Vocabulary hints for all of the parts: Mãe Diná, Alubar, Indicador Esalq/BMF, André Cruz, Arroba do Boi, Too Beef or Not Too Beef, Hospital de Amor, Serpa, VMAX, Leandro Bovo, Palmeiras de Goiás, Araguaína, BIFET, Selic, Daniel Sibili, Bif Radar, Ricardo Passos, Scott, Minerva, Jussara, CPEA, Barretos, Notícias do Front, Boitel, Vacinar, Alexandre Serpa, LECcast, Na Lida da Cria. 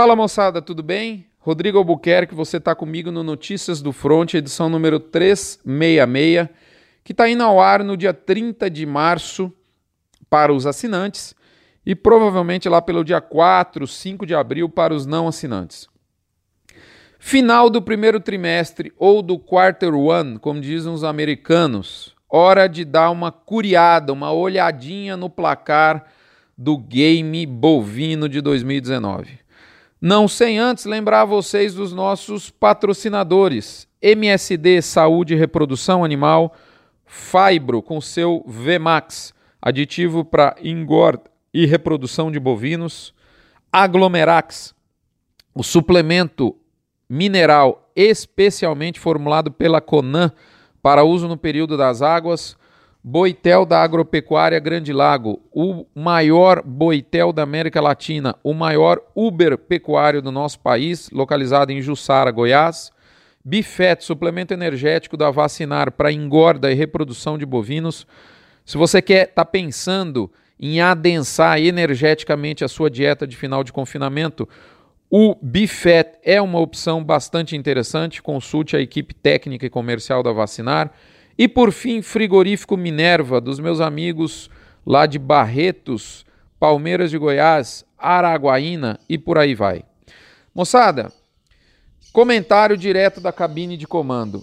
Fala moçada, tudo bem? Rodrigo Albuquerque, você está comigo no Notícias do Front, edição número 366, que está indo ao ar no dia 30 de março para os assinantes e provavelmente lá pelo dia 4, 5 de abril para os não assinantes. Final do primeiro trimestre ou do quarter one, como dizem os americanos, hora de dar uma curiada, uma olhadinha no placar do game bovino de 2019. Não sem antes lembrar vocês dos nossos patrocinadores, MSD Saúde e Reprodução Animal, Fibro com seu VMAX, aditivo para engorda e reprodução de bovinos, Aglomerax, o suplemento mineral especialmente formulado pela Conam para uso no período das águas, Boitel da Agropecuária Grande Lago, o maior boitel da América Latina, o maior Uber pecuário do nosso país, localizado em Jussara, Goiás. BIFET, suplemento energético da Vacinar para engorda e reprodução de bovinos. Se você quer estar pensando em adensar energeticamente a sua dieta de final de confinamento, o BIFET é uma opção bastante interessante. Consulte a equipe técnica e comercial da Vacinar. E, por fim, frigorífico Minerva, dos meus amigos lá de Barretos, Palmeiras de Goiás, Araguaína e por aí vai. Moçada, comentário direto da cabine de comando.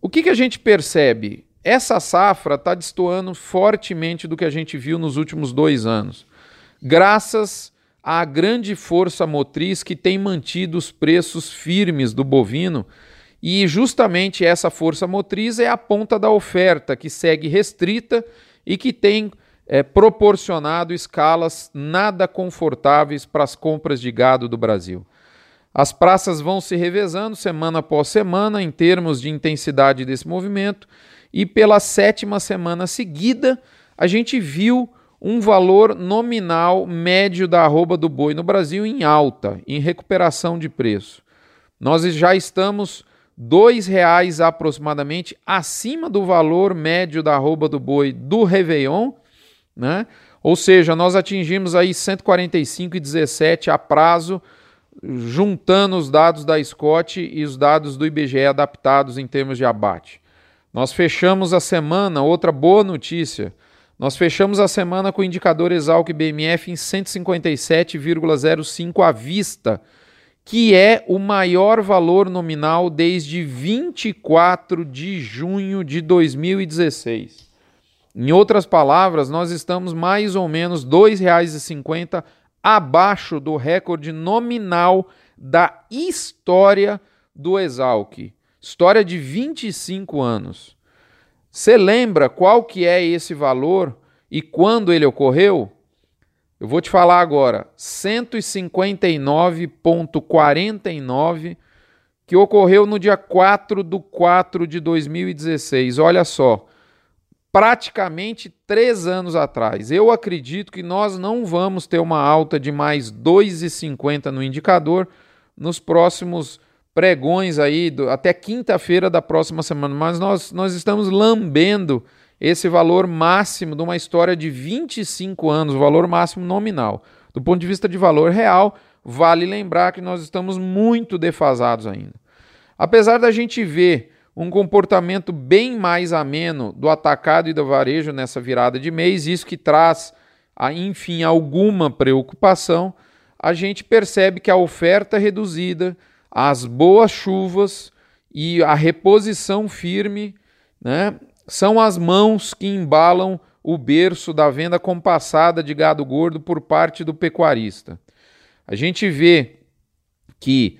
O que a gente percebe? Essa safra está destoando fortemente do que a gente viu nos últimos 2 anos, graças à grande força motriz que tem mantido os preços firmes do bovino. E justamente essa força motriz é a ponta da oferta, que segue restrita e que tem proporcionado escalas nada confortáveis para as compras de gado do Brasil. As praças vão se revezando semana após semana em termos de intensidade desse movimento e pela 7ª semana seguida a gente viu um valor nominal médio da arroba do boi no Brasil em alta, em recuperação de preço. Nós já estamos R$ 2,00 aproximadamente acima do valor médio da arroba do boi do Réveillon, né? Ou seja, nós atingimos aí R$ 145,17 a prazo, juntando os dados da Scott e os dados do IBGE adaptados em termos de abate. Nós fechamos a semana, outra boa notícia, nós fechamos a semana com o indicador ESALQ/BMF em 157,05 à vista, que é o maior valor nominal desde 24 de junho de 2016. Em outras palavras, nós estamos mais ou menos R$ 2,50 abaixo do recorde nominal da história do ESALQ, história de 25 anos. Você lembra qual que é esse valor e quando ele ocorreu? Eu vou te falar agora, 159,49, que ocorreu no dia 4 de 4 de 2016. Olha só, praticamente 3 anos atrás. Eu acredito que nós não vamos ter uma alta de mais 2,50 no indicador nos próximos pregões aí, até quinta-feira da próxima semana. Mas nós estamos lambendo esse valor máximo de uma história de 25 anos, o valor máximo nominal. Do ponto de vista de valor real, vale lembrar que nós estamos muito defasados ainda. Apesar da gente ver um comportamento bem mais ameno do atacado e do varejo nessa virada de mês, isso que traz, enfim, alguma preocupação, a gente percebe que a oferta reduzida, as boas chuvas e a reposição firme, né, são as mãos que embalam o berço da venda compassada de gado gordo por parte do pecuarista. A gente vê que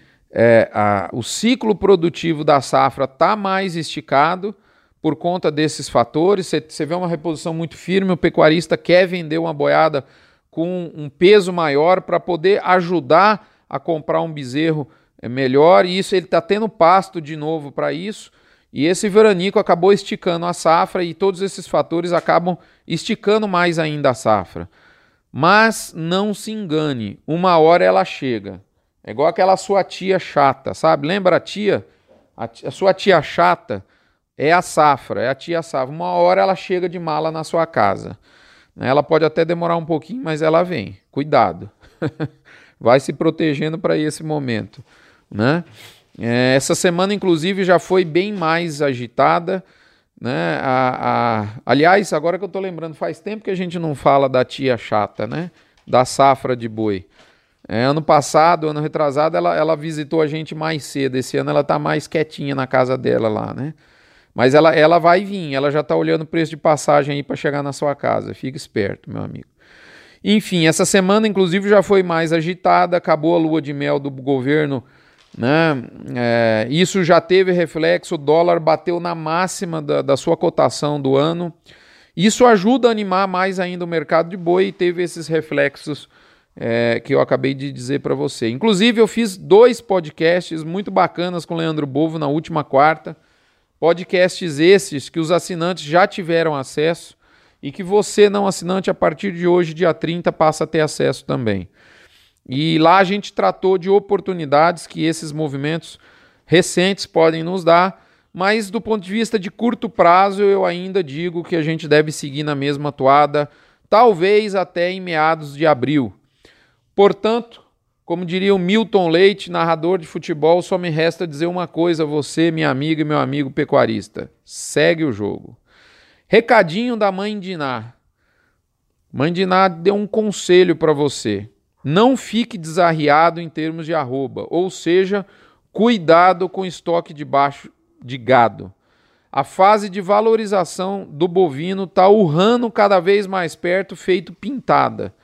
o ciclo produtivo da safra está mais esticado por conta desses fatores. Você vê uma reposição muito firme, o pecuarista quer vender uma boiada com um peso maior para poder ajudar a comprar um bezerro melhor, e isso ele está tendo pasto de novo para isso. E esse veranico acabou esticando a safra e todos esses fatores acabam esticando mais ainda a safra. Mas não se engane, uma hora ela chega. É igual aquela sua tia chata, sabe? Lembra a tia? A sua tia chata é a safra, é a tia safra. Uma hora ela chega de mala na sua casa. Ela pode até demorar um pouquinho, mas ela vem. Cuidado. vai se protegendo para esse momento, né? Essa semana, inclusive, já foi bem mais agitada, né? Aliás, agora que eu estou lembrando, faz tempo que a gente não fala da tia chata, né? Da safra de boi. Ano passado, ano retrasado, ela visitou a gente mais cedo. Esse ano ela está mais quietinha na casa dela lá, né? Mas ela vai vir, ela já está olhando o preço de passagem aí para chegar na sua casa. Fica esperto, meu amigo. Enfim, essa semana, inclusive, já foi mais agitada. Acabou a lua de mel do governo, né? Isso já teve reflexo, o dólar bateu na máxima da sua cotação do ano. Isso ajuda a animar mais ainda o mercado de boi e teve esses reflexos que eu acabei de dizer para você. Inclusive, eu fiz 2 podcasts muito bacanas com o Leandro Bovo na última quarta. Podcasts esses que os assinantes já tiveram acesso e que você, não assinante, a partir de hoje, dia 30, passa a ter acesso também. E lá a gente tratou de oportunidades que esses movimentos recentes podem nos dar, mas do ponto de vista de curto prazo eu ainda digo que a gente deve seguir na mesma toada, talvez até em meados de abril. Portanto, como diria o Milton Leite, narrador de futebol, só me resta dizer uma coisa a você, minha amiga e meu amigo pecuarista: segue o jogo. Recadinho da Mãe Diná. Mãe Diná deu um conselho para você. Não fique desarriado em termos de arroba, ou seja, cuidado com o estoque de baixo de gado. A fase de valorização do bovino está urrando cada vez mais perto, feito pintada.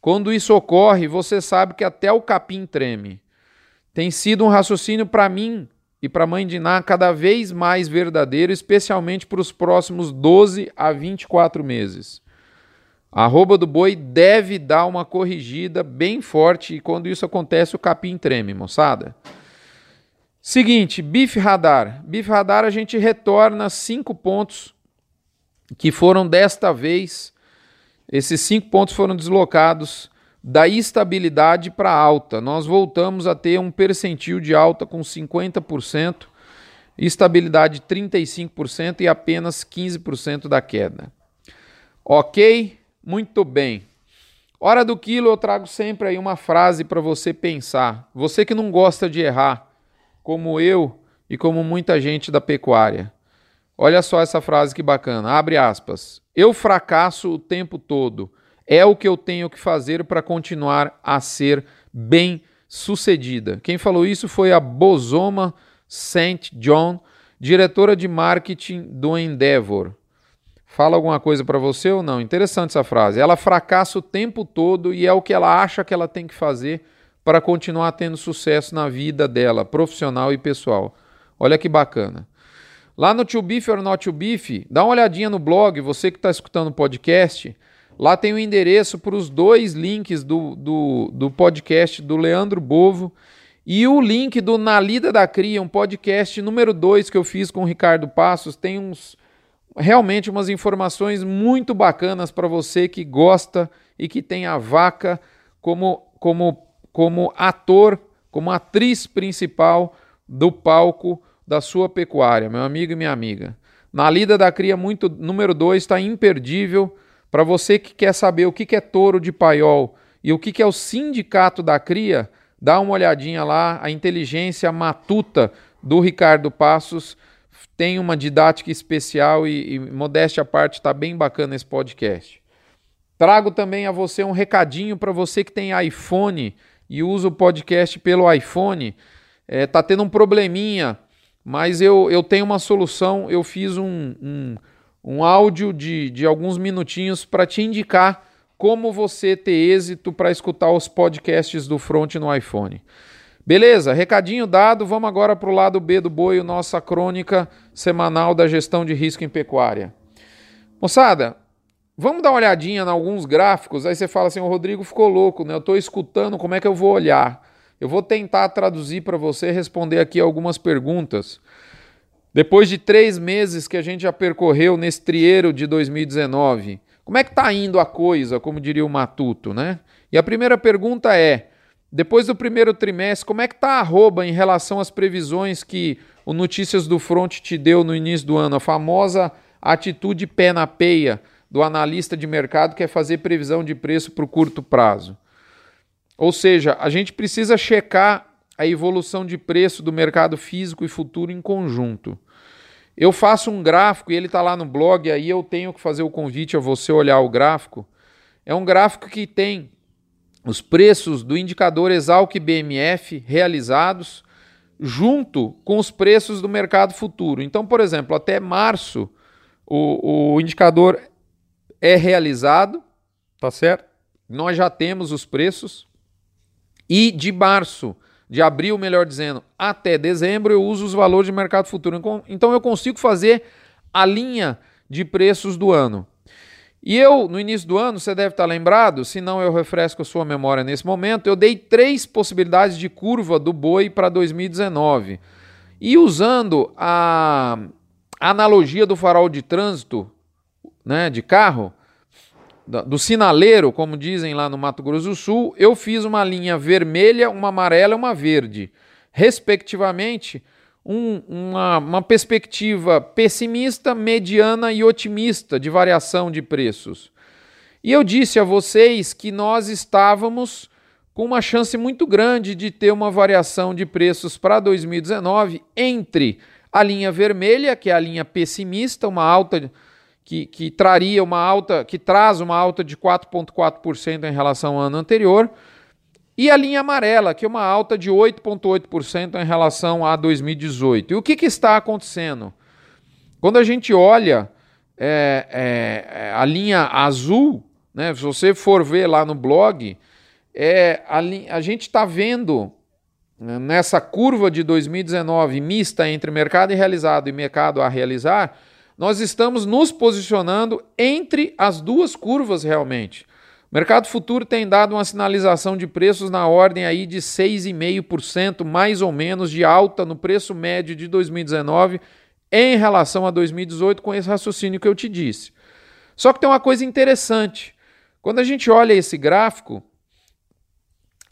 Quando isso ocorre, você sabe que até o capim treme. Tem sido um raciocínio para mim e para a Mãe Diná cada vez mais verdadeiro, especialmente para os próximos 12 a 24 meses. A arroba do boi deve dar uma corrigida bem forte e quando isso acontece o capim treme, moçada. Seguinte, Bif Radar. Bif Radar a gente retorna 5 pontos que foram desta vez, esses 5 pontos foram deslocados da estabilidade para alta. Nós voltamos a ter um percentil de alta com 50%, estabilidade 35% e apenas 15% da queda. Ok? Muito bem. Hora do quilo, eu trago sempre aí uma frase para você pensar. Você que não gosta de errar, como eu e como muita gente da pecuária. Olha só essa frase que bacana, abre aspas. Eu fracasso o tempo todo. É o que eu tenho que fazer para continuar a ser bem-sucedida. Quem falou isso foi a Bozoma St. John, diretora de marketing do Endeavor. Fala alguma coisa para você ou não? Interessante essa frase. Ela fracassa o tempo todo e é o que ela acha que ela tem que fazer para continuar tendo sucesso na vida dela, profissional e pessoal. Olha que bacana. Lá no Too Beef or Not Too Beef, dá uma olhadinha no blog, você que está escutando o podcast, lá tem o endereço para os 2 links do podcast do Leandro Bovo e o link do Na Lida da Cria, um podcast número 2 que eu fiz com o Ricardo Passos, tem realmente umas informações muito bacanas para você que gosta e que tem a vaca como ator, como atriz principal do palco da sua pecuária, meu amigo e minha amiga. Na Lida da Cria número 2 está imperdível para você que quer saber o que é touro de paiol e o que é o sindicato da cria. Dá uma olhadinha lá, a inteligência matuta do Ricardo Passos tem uma didática especial e modéstia à parte, está bem bacana esse podcast. Trago também a você um recadinho para você que tem iPhone e usa o podcast pelo iPhone. Tá tendo um probleminha, mas eu tenho uma solução. Eu fiz um áudio de alguns minutinhos para te indicar como você ter êxito para escutar os podcasts do Front no iPhone. Beleza, recadinho dado, vamos agora para o lado B do boi, nossa crônica semanal da gestão de risco em pecuária. Moçada, vamos dar uma olhadinha em alguns gráficos, aí você fala assim, o Rodrigo ficou louco, né? Eu estou escutando, como é que eu vou olhar? Eu vou tentar traduzir para você, responder aqui algumas perguntas. Depois de 3 meses que a gente já percorreu nesse trieiro de 2019, como é que está indo a coisa, como diria o Matuto, né? E a primeira pergunta é, depois do primeiro trimestre, como é que está a arroba em relação às previsões que o Notícias do Front te deu no início do ano? A famosa atitude pé na peia do analista de mercado que é fazer previsão de preço para o curto prazo. Ou seja, a gente precisa checar a evolução de preço do mercado físico e futuro em conjunto. Eu faço um gráfico e ele está lá no blog, aí eu tenho que fazer o convite a você olhar o gráfico. É um gráfico que tem os preços do indicador ESALQ/BMF realizados junto com os preços do mercado futuro. Então, por exemplo, até março o indicador é realizado, tá certo? Nós já temos os preços e de março, de abril, melhor dizendo, até dezembro, eu uso os valores de mercado futuro. Então, eu consigo fazer a linha de preços do ano. E eu, no início do ano, você deve estar lembrado, se não eu refresco a sua memória nesse momento, eu dei 3 possibilidades de curva do boi para 2019. E usando a analogia do farol de trânsito, né, de carro, do sinaleiro, como dizem lá no Mato Grosso do Sul, eu fiz uma linha vermelha, uma amarela e uma verde. Respectivamente, uma perspectiva pessimista, mediana e otimista de variação de preços. E eu disse a vocês que nós estávamos com uma chance muito grande de ter uma variação de preços para 2019 entre a linha vermelha, que é a linha pessimista, uma alta... Que traz uma alta de 4,4% em relação ao ano anterior, e a linha amarela, que é uma alta de 8,8% em relação a 2018. E o que está acontecendo? Quando a gente olha a linha azul, né, se você for ver lá no blog, a gente está vendo nessa curva de 2019 mista entre mercado realizado e mercado a realizar, nós estamos nos posicionando entre as duas curvas realmente. O mercado futuro tem dado uma sinalização de preços na ordem aí de 6,5% mais ou menos de alta no preço médio de 2019 em relação a 2018 com esse raciocínio que eu te disse. Só que tem uma coisa interessante. Quando a gente olha esse gráfico,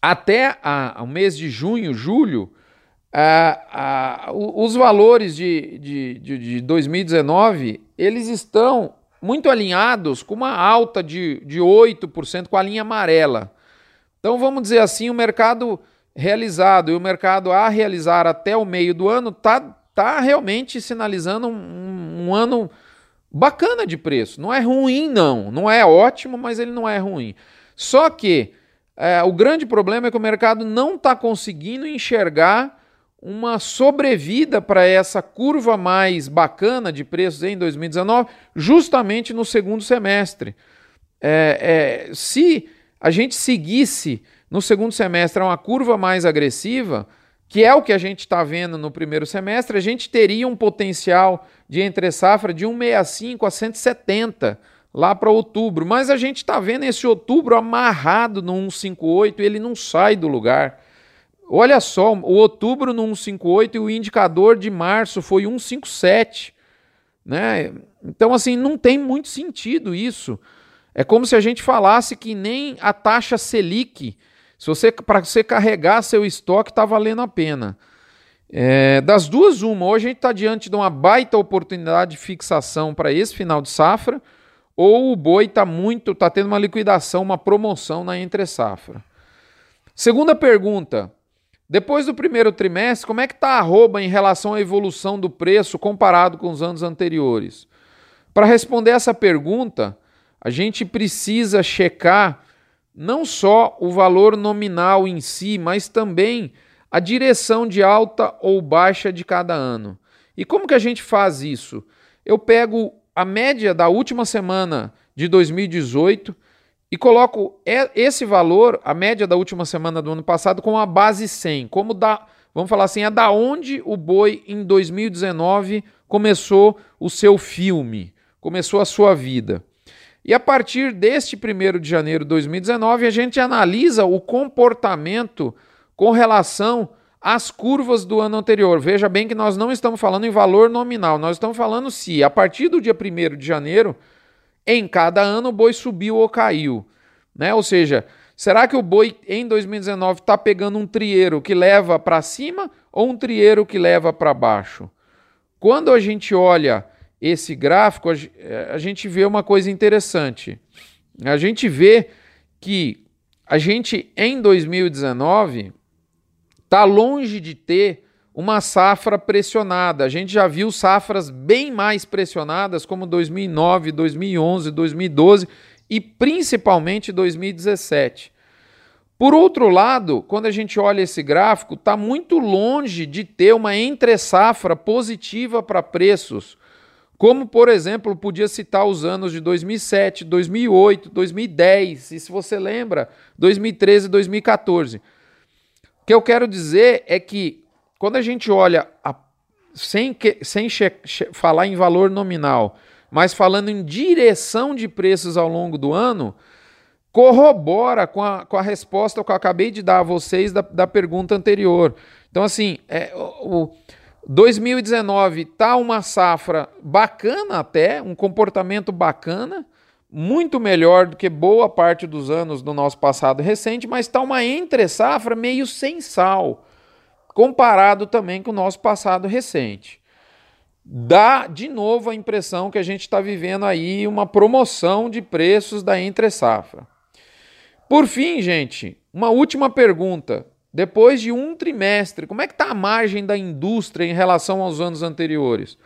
até o mês de junho, julho, os valores de 2019, eles estão muito alinhados com uma alta de 8% com a linha amarela. Então, vamos dizer assim, o mercado realizado e o mercado a realizar até o meio do ano tá realmente sinalizando um ano bacana de preço. Não é ruim, não. Não é ótimo, mas ele não é ruim. Só que o grande problema é que o mercado não está conseguindo enxergar uma sobrevida para essa curva mais bacana de preços em 2019, justamente no segundo semestre. Se a gente seguisse no segundo semestre uma curva mais agressiva, que é o que a gente está vendo no primeiro semestre, a gente teria um potencial de entre-safra de 165 a 170 lá para outubro. Mas a gente está vendo esse outubro amarrado no 158 e ele não sai do lugar. Olha só, o outubro no 158 e o indicador de março foi 157, né? Então, assim, não tem muito sentido isso. É como se a gente falasse que nem a taxa Selic, para você carregar seu estoque, está valendo a pena. Das duas, uma, ou a gente está diante de uma baita oportunidade de fixação para esse final de safra, ou o boi está tendo uma liquidação, uma promoção na entre-safra. Segunda pergunta. Depois do primeiro trimestre, como é que está a arroba em relação à evolução do preço comparado com os anos anteriores? Para responder essa pergunta, a gente precisa checar não só o valor nominal em si, mas também a direção de alta ou baixa de cada ano. E como que a gente faz isso? Eu pego a média da última semana de 2018 e coloco esse valor, a média da última semana do ano passado, com a base 100. Vamos falar assim, é da onde o boi em 2019 começou o seu filme, começou a sua vida. E a partir deste 1º de janeiro de 2019, a gente analisa o comportamento com relação às curvas do ano anterior. Veja bem que nós não estamos falando em valor nominal, nós estamos falando se a partir do dia 1º de janeiro, em cada ano o boi subiu ou caiu, né? Ou seja, será que o boi em 2019 está pegando um trieiro que leva para cima ou um trieiro que leva para baixo? Quando a gente olha esse gráfico, a gente vê uma coisa interessante. A gente vê que a gente, em 2019, está longe de ter uma safra pressionada. A gente já viu safras bem mais pressionadas, como 2009, 2011, 2012 e principalmente 2017. Por outro lado, quando a gente olha esse gráfico, está muito longe de ter uma entre-safra positiva para preços, como, por exemplo, podia citar os anos de 2007, 2008, 2010, e se você lembra, 2013, 2014. O que eu quero dizer é que, quando a gente olha, sem falar em valor nominal, mas falando em direção de preços ao longo do ano, corrobora com a resposta que eu acabei de dar a vocês da pergunta anterior. Então, assim, 2019 está uma safra bacana até, um comportamento bacana, muito melhor do que boa parte dos anos do nosso passado recente, mas está uma entre-safra meio sem sal, comparado também com o nosso passado recente. Dá, de novo, a impressão que a gente está vivendo aí uma promoção de preços da entre-safra. Por fim, gente, uma última pergunta. Depois de um trimestre, como é que está a margem da indústria em relação aos anos anteriores?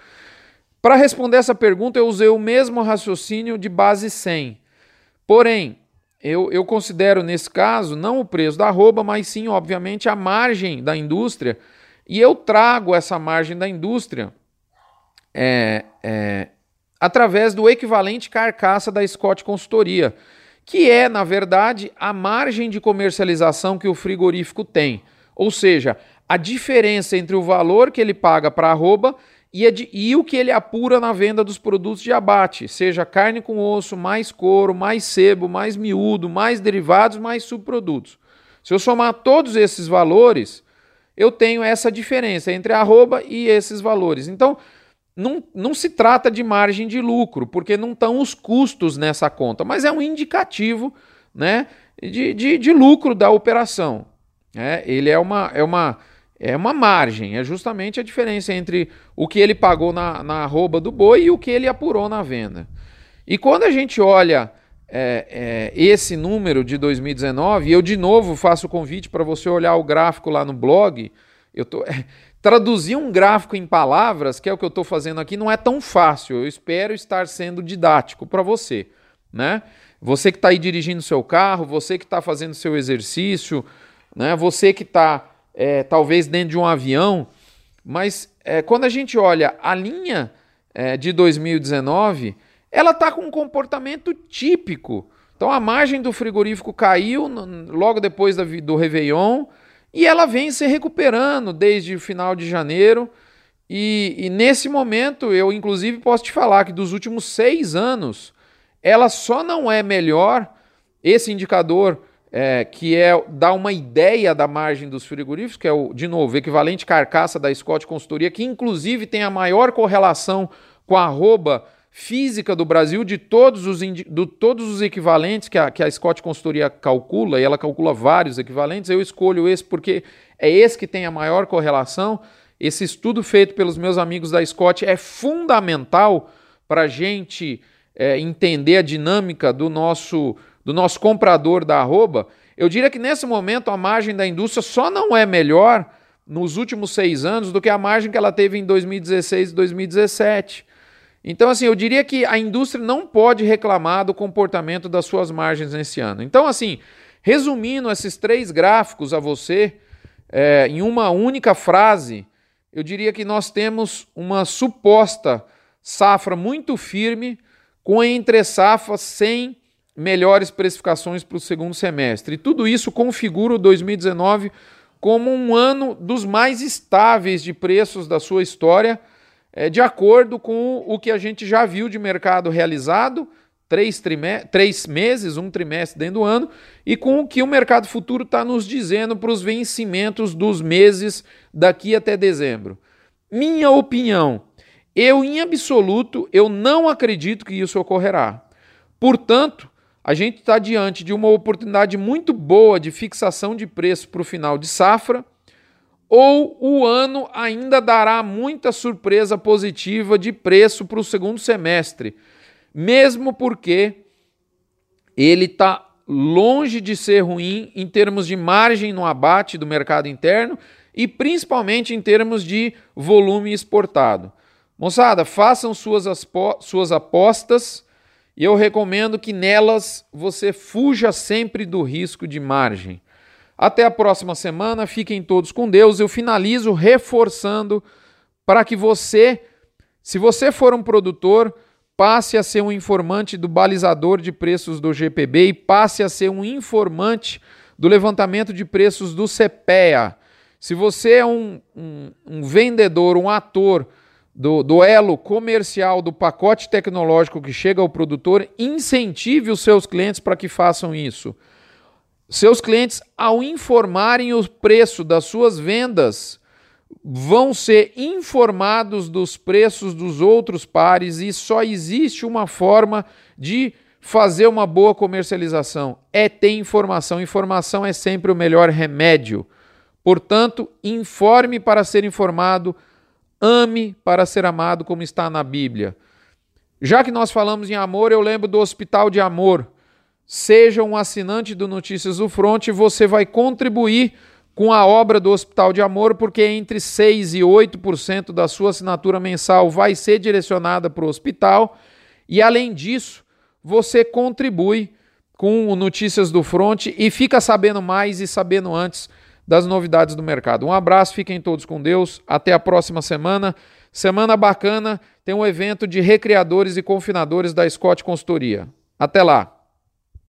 Para responder essa pergunta, eu usei o mesmo raciocínio de base 100. Porém, eu considero nesse caso não o preço da arroba, mas sim, obviamente, a margem da indústria. E eu trago essa margem da indústria através do equivalente carcaça da Scott Consultoria, que é, na verdade, a margem de comercialização que o frigorífico tem. Ou seja, a diferença entre o valor que ele paga para a arroba e o que ele apura na venda dos produtos de abate, seja carne com osso, mais couro, mais sebo, mais miúdo, mais derivados, mais subprodutos. Se eu somar todos esses valores, eu tenho essa diferença entre a arroba e esses valores. Então, não se trata de margem de lucro, porque não estão os custos nessa conta, mas é um indicativo, né, de lucro da operação. Ele é uma margem, é justamente a diferença entre o que ele pagou na arroba do boi e o que ele apurou na venda. E quando a gente olha esse número de 2019, eu de novo faço o convite para você olhar o gráfico lá no blog. Traduzir um gráfico em palavras, que é o que eu estou fazendo aqui, não é tão fácil. Eu espero estar sendo didático para você, né? Você que está aí dirigindo seu carro, você que está fazendo seu exercício, né? Você que está talvez dentro de um avião. Mas quando a gente olha a linha de 2019, ela está com um comportamento típico. Então a margem do frigorífico caiu logo depois do Réveillon, e ela vem se recuperando desde o final de janeiro. E nesse momento, eu inclusive posso te falar que dos últimos 6 anos, ela só não é melhor, esse indicador dá uma ideia da margem dos frigoríficos, que é, de novo, equivalente carcaça da Scott Consultoria, que inclusive tem a maior correlação com a arroba física do Brasil de todos os equivalentes que a Scott Consultoria calcula, e ela calcula vários equivalentes. Eu escolho esse porque é esse que tem a maior correlação. Esse estudo feito pelos meus amigos da Scott é fundamental para a gente entender a dinâmica do nosso comprador da arroba. Eu diria que nesse momento a margem da indústria só não é melhor nos últimos 6 anos do que a margem que ela teve em 2016 e 2017. Então, assim, eu diria que a indústria não pode reclamar do comportamento das suas margens nesse ano. Então, assim, resumindo esses 3 gráficos a você, em uma única frase, eu diria que nós temos uma suposta safra muito firme, com entre-safra sem melhores precificações para o segundo semestre. E tudo isso configura o 2019 como um ano dos mais estáveis de preços da sua história, de acordo com o que a gente já viu de mercado realizado, 3 meses, 1 trimestre dentro do ano, e com o que o mercado futuro está nos dizendo para os vencimentos dos meses daqui até dezembro. Minha opinião, em absoluto, eu não acredito que isso ocorrerá. Portanto, a gente está diante de uma oportunidade muito boa de fixação de preço para o final de safra, ou o ano ainda dará muita surpresa positiva de preço para o segundo semestre, mesmo porque ele está longe de ser ruim em termos de margem no abate do mercado interno e principalmente em termos de volume exportado. Moçada, façam suas apostas e eu recomendo que nelas você fuja sempre do risco de margem. Até a próxima semana, fiquem todos com Deus. Eu finalizo reforçando para que você, se você for um produtor, passe a ser um informante do balizador de preços do GPB e passe a ser um informante do levantamento de preços do CPEA. Se você é um vendedor, um ator do elo comercial, do pacote tecnológico que chega ao produtor, incentive os seus clientes para que façam isso. Seus clientes, ao informarem o preço das suas vendas, vão ser informados dos preços dos outros pares e só existe uma forma de fazer uma boa comercialização, é ter informação. Informação é sempre o melhor remédio. Portanto, informe para ser informado, ame para ser amado, como está na Bíblia. Já que nós falamos em amor, eu lembro do Hospital de Amor. Seja um assinante do Notícias do Fronte, você vai contribuir com a obra do Hospital de Amor, porque entre 6% e 8% da sua assinatura mensal vai ser direcionada para o hospital. E, além disso, você contribui com o Notícias do Fronte e fica sabendo mais e sabendo antes das novidades do mercado. Um abraço, fiquem todos com Deus. Até a próxima semana. Semana bacana, tem um evento de recreadores e confinadores da Scott Consultoria. Até lá!